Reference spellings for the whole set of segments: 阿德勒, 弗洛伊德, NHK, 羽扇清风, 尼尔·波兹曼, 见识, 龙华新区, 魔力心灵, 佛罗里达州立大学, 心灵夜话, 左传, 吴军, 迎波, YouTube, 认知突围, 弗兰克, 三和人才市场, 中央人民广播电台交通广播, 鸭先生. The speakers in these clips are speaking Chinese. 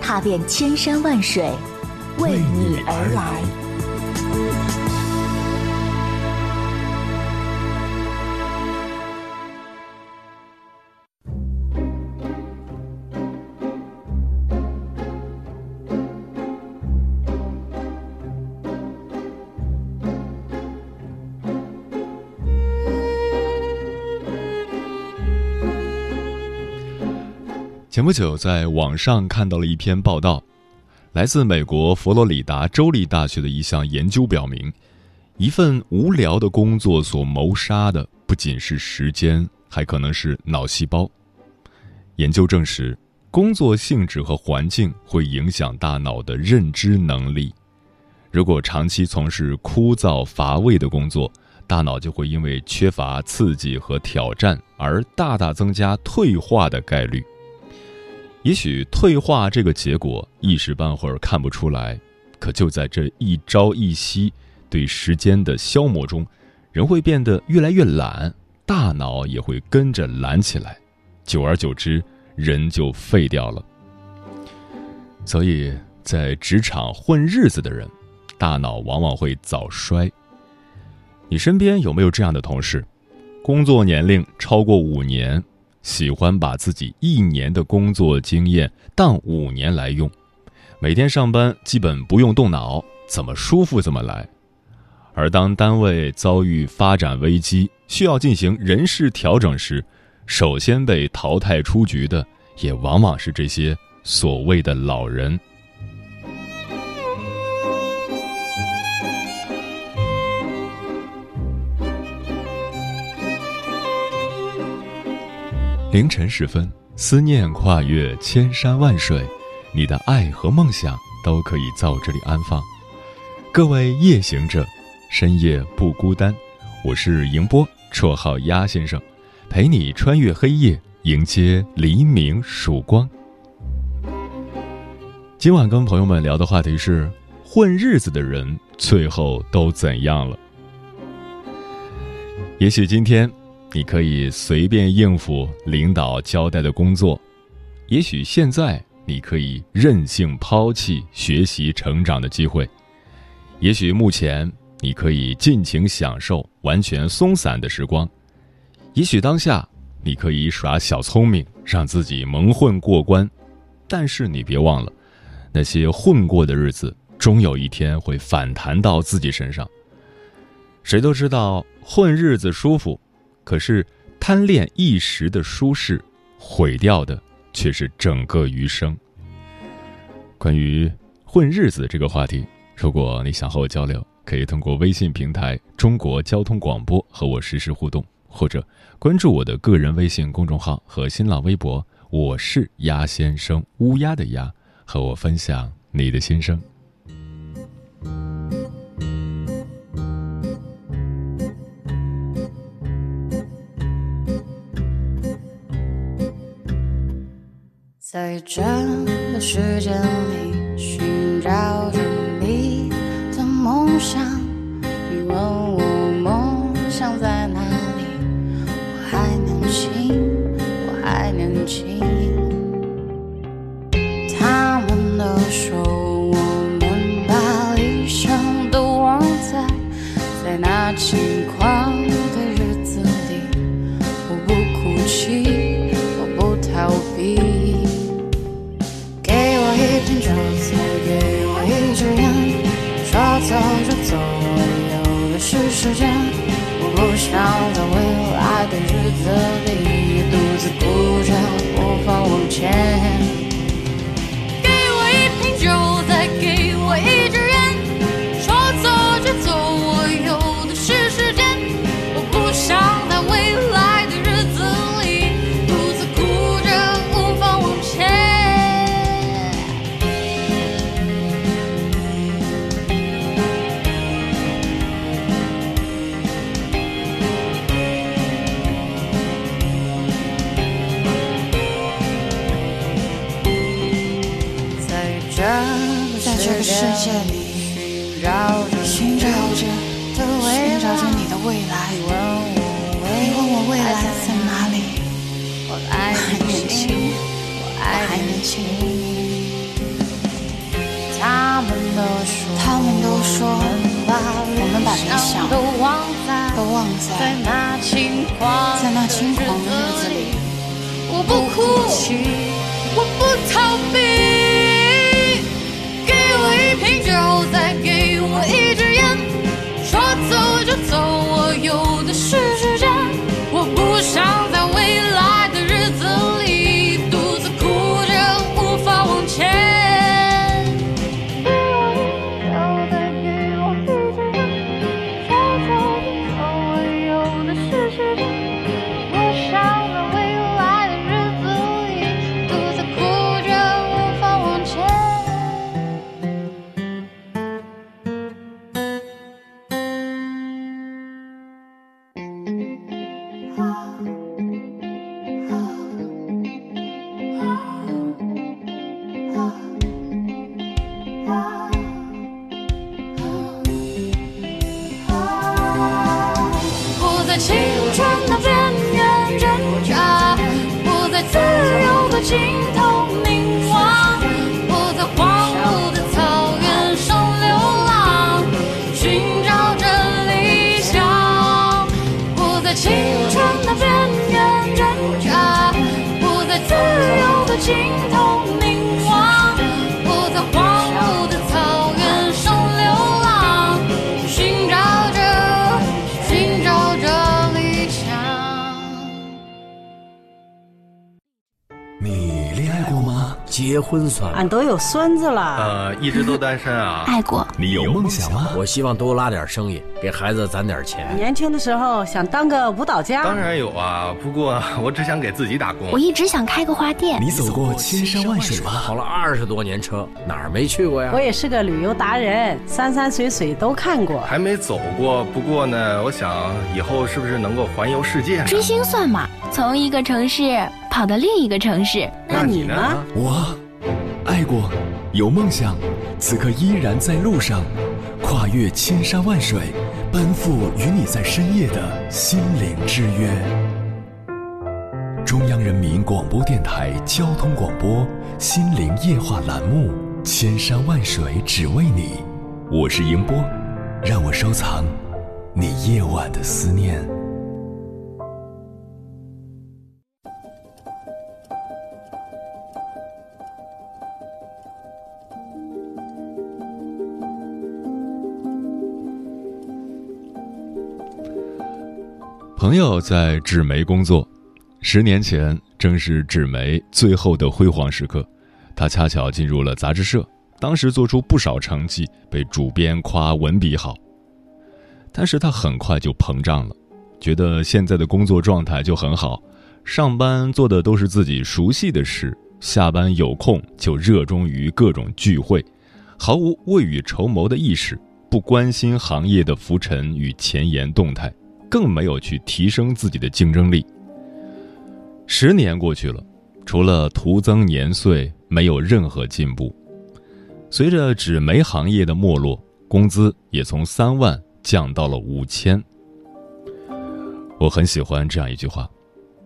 踏遍千山万水，为你而来。前不久在网上看到了一篇报道，来自美国佛罗里达州立大学的一项研究表明，一份无聊的工作所谋杀的不仅是时间，还可能是脑细胞。研究证实，工作性质和环境会影响大脑的认知能力。如果长期从事枯燥乏味的工作，大脑就会因为缺乏刺激和挑战而大大增加退化的概率。也许退化这个结果一时半会儿看不出来，可就在这一朝一夕对时间的消磨中，人会变得越来越懒，大脑也会跟着懒起来，久而久之，人就废掉了。所以在职场混日子的人，大脑往往会早衰。你身边有没有这样的同事，工作年龄超过5年，喜欢把自己1年的工作经验当5年来用，每天上班基本不用动脑，怎么舒服怎么来。而当单位遭遇发展危机，需要进行人事调整时，首先被淘汰出局的也往往是这些所谓的老人。凌晨时分，思念跨越千山万水，你的爱和梦想都可以在这里安放。各位夜行者，深夜不孤单，我是迎波，绰号鸭先生，陪你穿越黑夜，迎接黎明曙光。今晚跟朋友们聊的话题是，混日子的人最后都怎样了？也许今天你可以随便应付领导交代的工作，也许现在你可以任性抛弃学习成长的机会，也许目前你可以尽情享受完全松散的时光，也许当下你可以耍小聪明，让自己蒙混过关。但是你别忘了，那些混过的日子终有一天会反弹到自己身上。谁都知道混日子舒服，可是贪恋一时的舒适，毁掉的却是整个余生。关于混日子这个话题，如果你想和我交流，可以通过微信平台中国交通广播和我实时互动，或者关注我的个人微信公众号和新浪微博，我是鸭先生，乌鸦的鸭，和我分享你的心声。在这个时间里寻找着你的梦想，你问我梦想在哪里，我还年轻。他们都说我们把一生都忘在那轻狂的日子里，我不哭泣，我不逃避。给我一瓶酒，再给我一支这个世界里寻找着你的未来。你问我未来在哪里？我还年轻。他们都说，我们把理想都忘在那轻狂的日子里。我不哭泣，我不逃避。 给我一瓶酒，再给我一支烟，说走就走，我有的是时间。我不想在未来的日子里独自哭着，无法往前。给我一瓶酒，再给我一支烟，说走就走，我有的是时间。我想在未来的日子里独自哭着，无法往前。 青春的边缘挣扎，不在自由的尽头凝望，不在荒芜的草原上流浪，寻找着理想。不在青春的边缘挣扎，不在自由的尽头凝望，不在荒芜的草原上流浪，寻找着。 你恋爱过吗？结婚算了，俺都有孙子了。一直都单身啊。爱过。你有梦想吗？我希望多拉点生意，给孩子攒点钱。年轻的时候想当个舞蹈家。当然有啊，不过我只想给自己打工。我一直想开个花店。你走过千山万水吗？跑了20多年车，哪儿没去过呀？我也是个旅游达人，山水都看过。还没走过，不过呢，我想以后是不是能够环游世界？追星算吗？从一个城市。 跑到另一个城市，那你呢？我爱过，有梦想，此刻依然在路上，跨越千山万水，奔赴与你在深夜的心灵之约。中央人民广播电台交通广播《心灵夜话》栏目，千山万水只为你，我是迎波，让我收藏你夜晚的思念。 朋友在纸媒工作，10年前正是纸媒最后的辉煌时刻，他恰巧进入了杂志社，当时做出不少成绩，被主编夸文笔好。但是他很快就膨胀了，觉得现在的工作状态就很好，上班做的都是自己熟悉的事，下班有空就热衷于各种聚会，毫无未雨绸缪的意识，不关心行业的浮沉与前沿动态。 更没有去提升自己的竞争力。10年过去了，除了徒增年岁，没有任何进步。随着纸媒行业的没落，工资也从3万降到了5000。我很喜欢这样一句话：“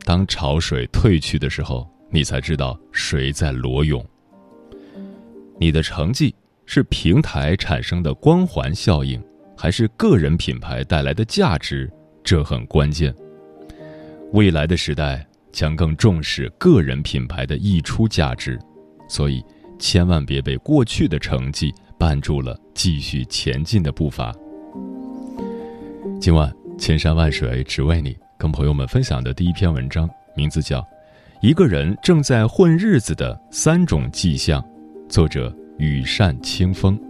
当潮水退去的时候，你才知道谁在裸泳。”你的成绩是平台产生的光环效应，还是个人品牌带来的价值？ 这很关键。未来的时代将更重视个人品牌的溢出价值，所以千万别被过去的成绩绊住了继续前进的步伐。今晚千山万水只为你，跟朋友们分享的第一篇文章，名字叫《一个人正在混日子的3种迹象》，作者羽扇清风。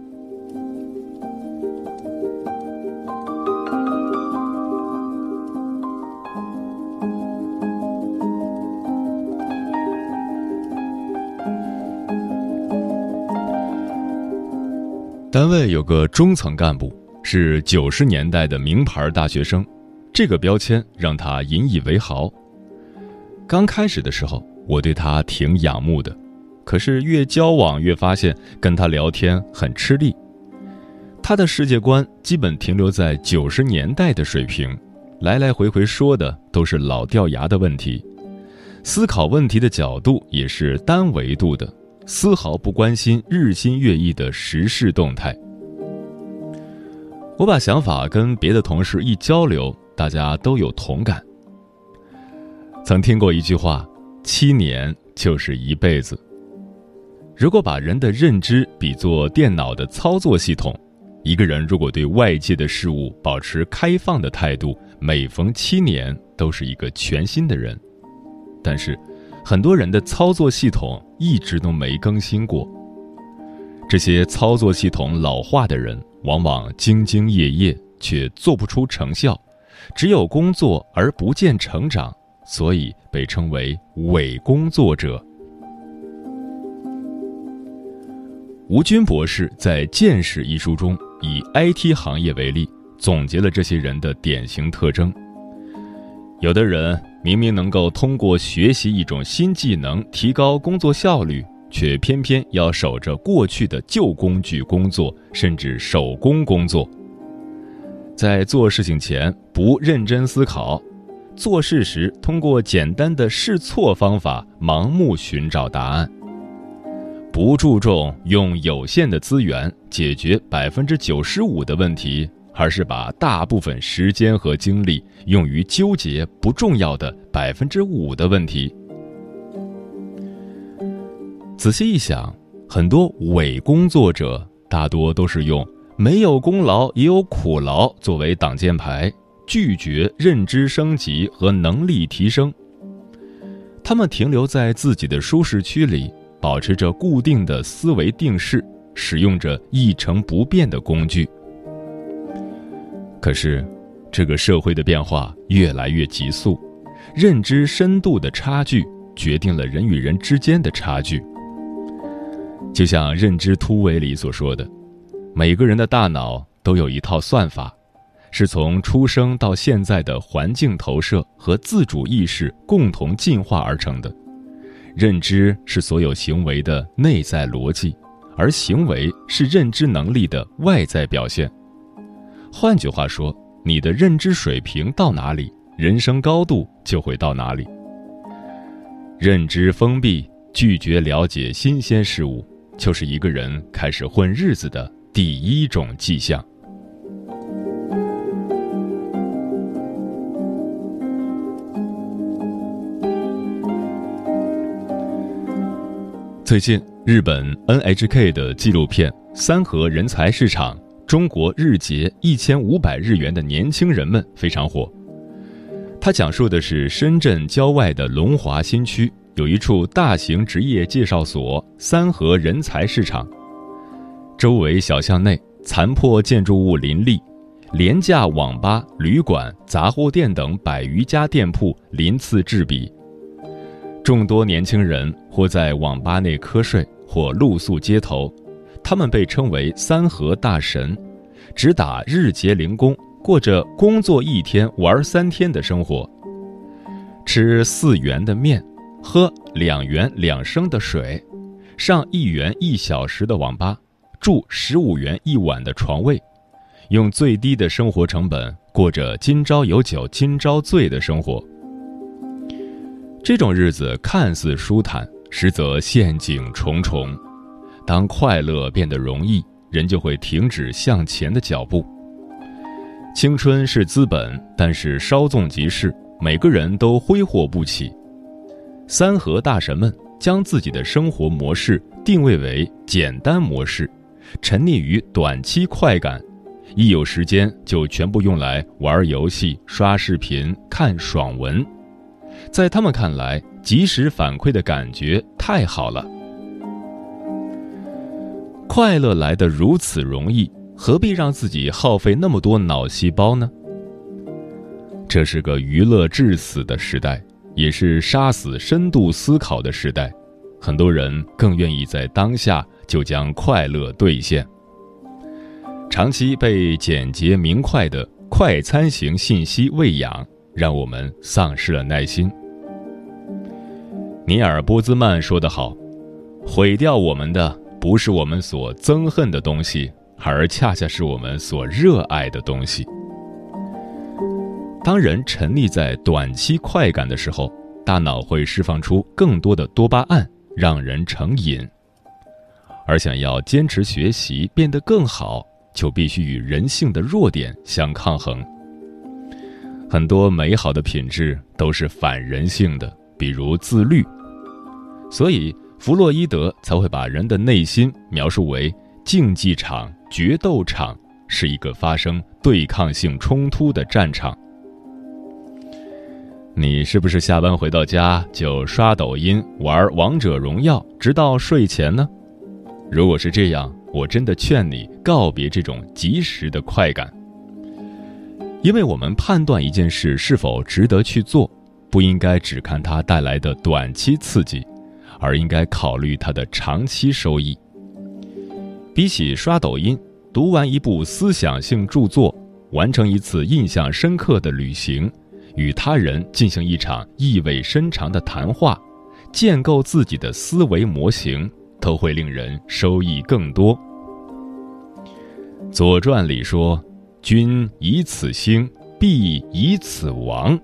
单位有个中层干部是90年代的名牌大学生，这个标签让他引以为豪。刚开始的时候，我对他挺仰慕的，可是越交往越发现跟他聊天很吃力。他的世界观基本停留在90年代的水平，来来回回说的都是老掉牙的问题，思考问题的角度也是单维度的，丝毫不关心日新月异的时事动态。我把想法跟别的同事一交流，大家都有同感。曾听过一句话，7年就是一辈子。如果把人的认知比作电脑的操作系统，一个人如果对外界的事物保持开放的态度，每逢7年都是一个全新的人。但是，很多人的操作系统一直都没更新过。这些操作系统老化的人，往往兢兢业业，却做不出成效，只有工作而不见成长，所以被称为伪工作者。吴军博士在《见识》一书中，以 IT 行业为例，总结了这些人的典型特征。有的人明明能够通过学习一种新技能提高工作效率，却偏偏要守着过去的旧工具工作，甚至手工工作。在做事情前不认真思考，做事时通过简单的试错方法盲目寻找答案。不注重用有限的资源解决 95% 的问题，而是把大部分时间和精力用于纠结不重要的 5% 的问题。仔细一想，很多伪工作者大多都是用没有功劳也有苦劳作为挡箭牌，拒绝认知升级和能力提升。他们停留在自己的舒适区里，保持着固定的思维定式，使用着一成不变的工具。可是，这个社会的变化越来越急速，认知深度的差距决定了人与人之间的差距。就像《认知突围》里所说的，每个人的大脑都有一套算法，是从出生到现在的环境投射和自主意识共同进化而成的。认知是所有行为的内在逻辑，而行为是认知能力的外在表现。换句话说，你的认知水平到哪里，人生高度就会到哪里。认知封闭，拒绝了解新鲜事物，就是一个人开始混日子的第一种迹象。最近，日本 NHK 的纪录片《三和人才市场：中国日结1500日元的年轻人们》非常火。它讲述的是深圳郊外的龙华新区有一处大型职业介绍所“三和人才市场”。周围小巷内残破建筑物林立，廉价网吧、旅馆、杂货店等100余家店铺鳞次栉比。众多年轻人或在网吧内瞌睡，或露宿街头，他们被称为三和大神，只打日结零工，过着工作1天玩3天的生活，吃4元的面，喝2元2升的水，上1元1小时的网吧，住15元1晚的床位，用最低的生活成本过着今朝有酒今朝醉的生活。这种日子看似舒坦，实则陷阱重重。当快乐变得容易，人就会停止向前的脚步。青春是资本，但是稍纵即逝，每个人都挥霍不起。三和大神们将自己的生活模式定位为简单模式，沉溺于短期快感，一有时间就全部用来玩游戏、刷视频、看爽文。在他们看来，及时反馈的感觉太好了。快乐来得如此容易，何必让自己耗费那么多脑细胞呢？这是个娱乐致死的时代，也是杀死深度思考的时代。很多人更愿意在当下就将快乐兑现。长期被简洁明快的快餐型信息喂养，让我们丧失了耐心。尼尔·波兹曼说得好，毁掉我们的不是我们所憎恨的东西，而恰恰是我们所热爱的东西。当人沉溺在短期快感的时候，大脑会释放出更多的多巴胺，让人成瘾。而想要坚持学习变得更好，就必须与人性的弱点相抗衡。很多美好的品质都是反人性的，比如自律。所以弗洛伊德才会把人的内心描述为竞技场、决斗场，是一个发生对抗性冲突的战场。你是不是下班回到家就刷抖音、玩王者荣耀，直到睡前呢？如果是这样，我真的劝你告别这种即时的快感。因为我们判断一件事是否值得去做，不应该只看它带来的短期刺激，而应该考虑它的长期收益。比起刷抖音，读完一部思想性著作，完成一次印象深刻的旅行，与他人进行一场意味深长的谈话，建构自己的思维模型，都会令人收益更多。《左传》里说，君以此兴，必以此亡。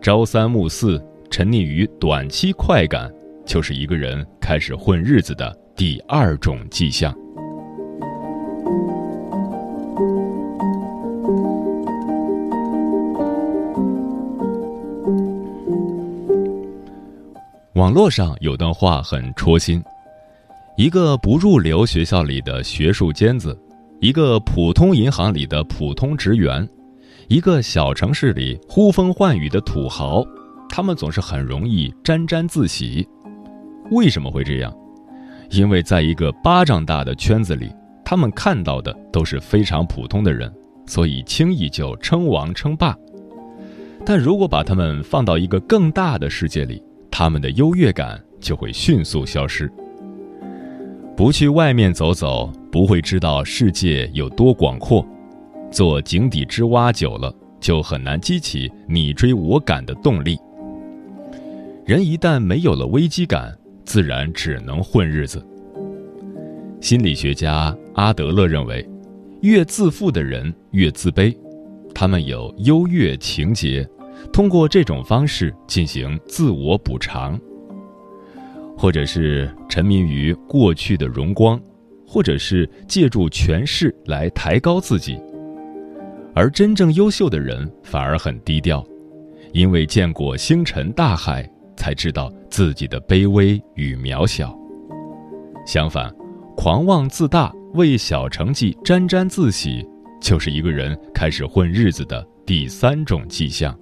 朝三暮四，沉溺于短期快感，就是一个人开始混日子的第二种迹象。网络上有段话很戳心，一个不入流学校里的学术尖子，一个普通银行里的普通职员，一个小城市里呼风唤雨的土豪，他们总是很容易沾沾自喜。为什么会这样？因为在一个巴掌大的圈子里，他们看到的都是非常普通的人，所以轻易就称王称霸。但如果把他们放到一个更大的世界里，他们的优越感就会迅速消失。不去外面走走，不会知道世界有多广阔。做井底之蛙久了，就很难激起你追我赶的动力。人一旦没有了危机感，自然只能混日子。心理学家阿德勒认为，越自负的人越自卑，他们有优越情节，通过这种方式进行自我补偿，或者是沉迷于过去的荣光，或者是借助权势来抬高自己。而真正优秀的人反而很低调，因为见过星辰大海，才知道自己的卑微与渺小。相反，狂妄自大，为小成绩沾沾自喜，就是一个人开始混日子的第三种迹象。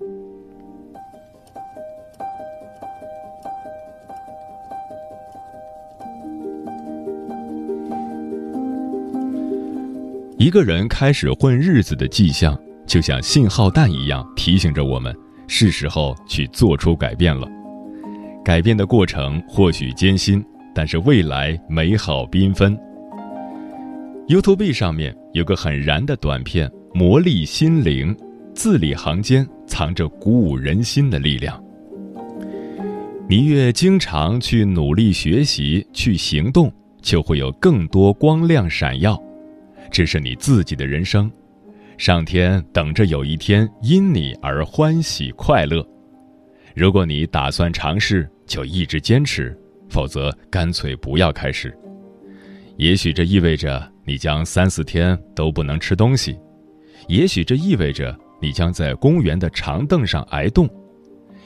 一个人开始混日子的迹象，就像信号弹一样提醒着我们，是时候去做出改变了。改变的过程或许艰辛，但是未来美好缤纷。YouTube 上面有个很燃的短片《魔力心灵》，字里行间藏着鼓舞人心的力量。你越经常去努力学习，去行动，就会有更多光亮闪耀。这是你自己的人生，上天等着有一天因你而欢喜快乐。如果你打算尝试，就一直坚持，否则干脆不要开始。也许这意味着你将3、4天都不能吃东西，也许这意味着你将在公园的长凳上挨冻，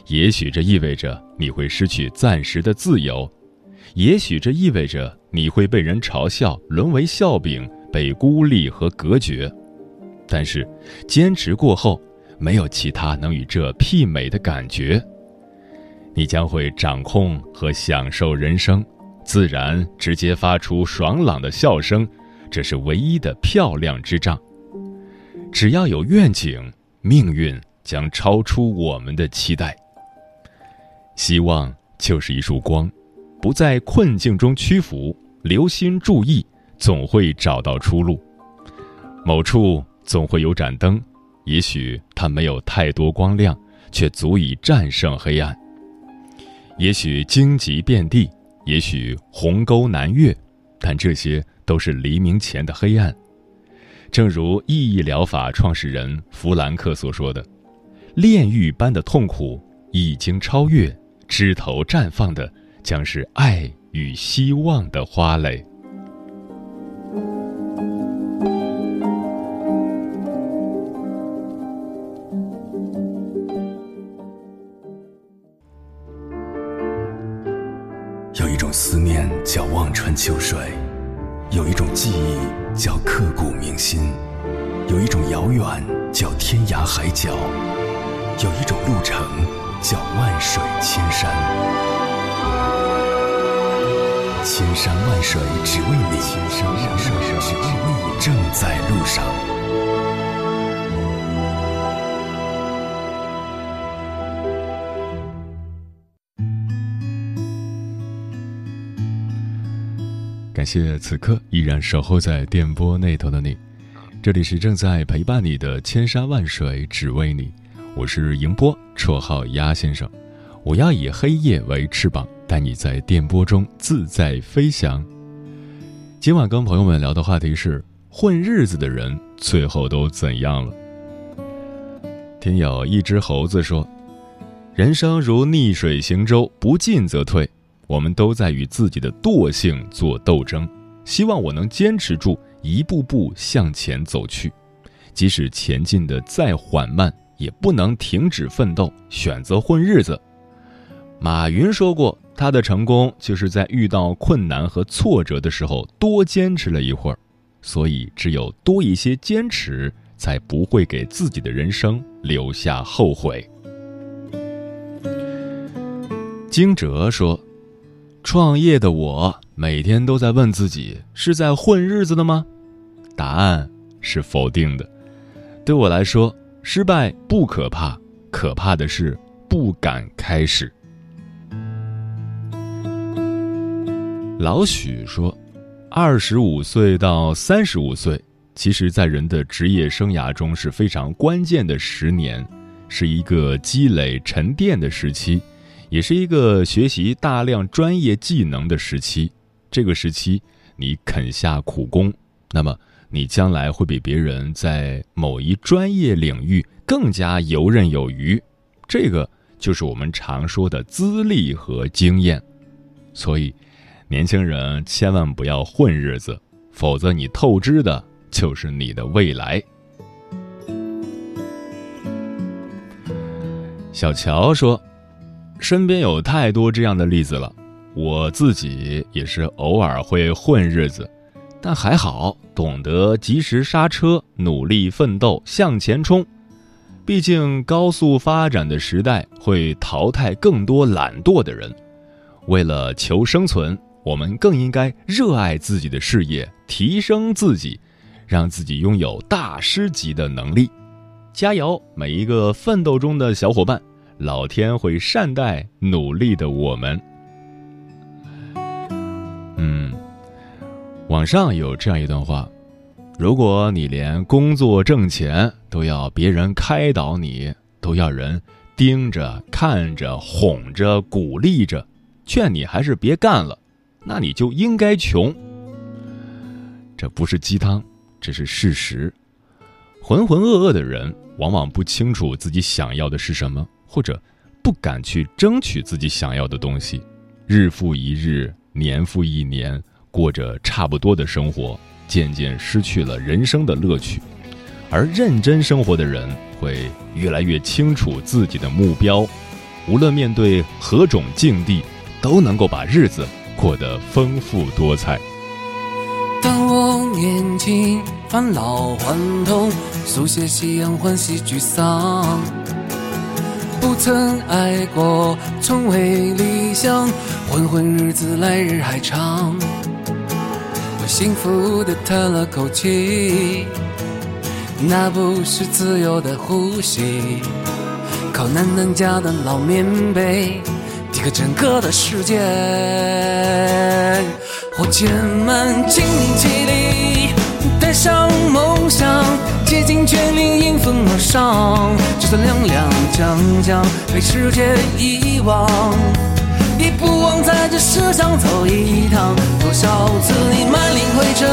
也许这意味着你会失去暂时的自由，也许这意味着你会被人嘲笑，沦为笑柄，被孤立和隔绝。但是坚持过后，没有其他能与这媲美的感觉。你将会掌控和享受人生，自然直接发出爽朗的笑声，这是唯一的漂亮之仗。只要有愿景，命运将超出我们的期待。希望就是一束光，不在困境中屈服，留心注意，总会找到出路。某处总会有盏灯，也许它没有太多光亮，却足以战胜黑暗。也许荆棘遍地，也许鸿沟难越，但这些都是黎明前的黑暗。正如意义疗法创始人弗兰克所说的，炼狱般的痛苦已经超越，枝头绽放的将是爱与希望的花蕾。有一种思念叫望穿秋水，有一种记忆叫刻骨铭心，有一种遥远叫天涯海角，有一种路程叫万水千山。千山万水只为你，正在路上。感谢此刻依然守候在电波那头的你，这里是正在陪伴你的千山万水只为你，我是迎波，绰号鸭先生。我要以黑夜为翅膀，带你在电波中自在飞翔。今晚跟朋友们聊的话题是，混日子的人最后都怎样了？听友一只猴子说，人生如逆水行舟，不进则退，我们都在与自己的惰性做斗争，希望我能坚持住，一步步向前走去，即使前进的再缓慢，也不能停止奋斗，选择混日子。马云说过，他的成功就是在遇到困难和挫折的时候多坚持了一会儿，所以只有多一些坚持，才不会给自己的人生留下后悔。惊蛰说，创业的我每天都在问自己，是在混日子的吗？答案是否定的。对我来说，失败不可怕，可怕的是不敢开始。老许说，25岁到35岁，其实在人的职业生涯中是非常关键的10年，是一个积累沉淀的时期，也是一个学习大量专业技能的时期。这个时期你肯下苦功，那么你将来会比别人在某一专业领域更加游刃有余，这个就是我们常说的资历和经验。所以，年轻人千万不要混日子，否则你透支的就是你的未来。小乔说，身边有太多这样的例子了，我自己也是偶尔会混日子，但还好懂得及时刹车，努力奋斗向前冲。毕竟高速发展的时代会淘汰更多懒惰的人，为了求生存，我们更应该热爱自己的事业，提升自己，让自己拥有大师级的能力。加油，每一个奋斗中的小伙伴，老天会善待努力的我们。网上有这样一段话，如果你连工作挣钱都要别人开导你，都要人盯着看着哄着鼓励着，劝你还是别干了，那你就应该穷。这不是鸡汤，这是事实。浑浑噩噩的人往往不清楚自己想要的是什么，或者不敢去争取自己想要的东西，日复一日，年复一年，过着差不多的生活，渐渐失去了人生的乐趣。而认真生活的人会越来越清楚自己的目标，无论面对何种境地，都能够把日子过得丰富多彩。当我年轻，返老还童，熟悉夕阳，欢喜沮丧，不曾爱过，从未理想，混混日子来日还长。幸福的叹了口气，那不是自由的呼吸，靠男人家的老棉被抵个整个的世界。伙计们亲力亲力，带上梦想，竭尽全力迎风而上，就算踉踉跄跄被世界遗忘，你不枉在这世上走一趟，多少次你满脸灰尘，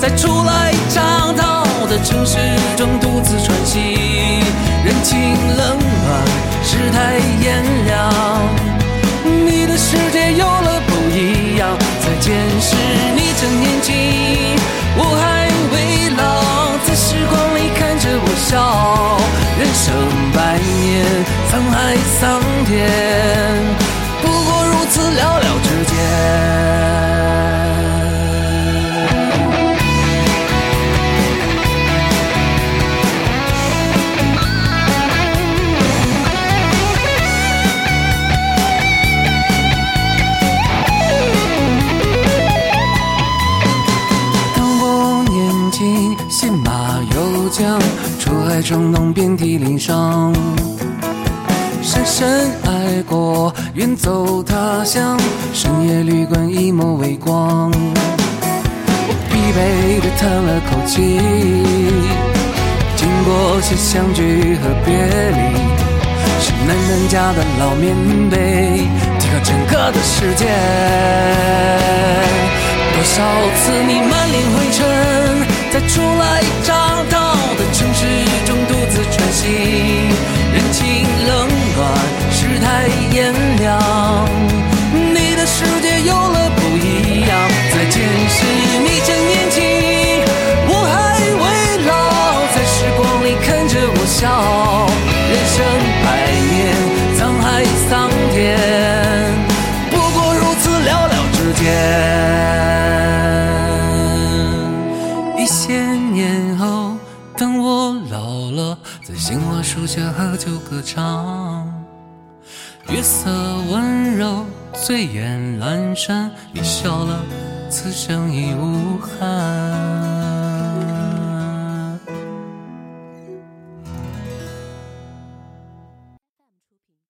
在初来乍到的城市中独自喘息，人情冷暖，世态炎凉，你的世界有了不一样。再见时你正年轻，我还未老，在时光里看着我笑。人生百年，沧海桑田，不过如此寥寥之间。当我年轻，信马由缰，出海闯荡遍体鳞伤。深深爱过，远走他乡，深夜旅馆一抹微光，我疲惫地叹了口气。经过些相聚和别离，是男人家的老棉被，提高整个的世界。多少次你满脸灰尘，在初来乍到的城市中独自喘息，人情冷暖，世态炎凉，你的世界有了不一样。再见时你正年轻，我还未老，在时光里看着我笑。人生百年，沧海桑田，不过如此寥寥之间。千年后，当我老了，在杏花树下喝酒歌唱，月色温柔，醉眼阑珊，你笑了，此生已无憾。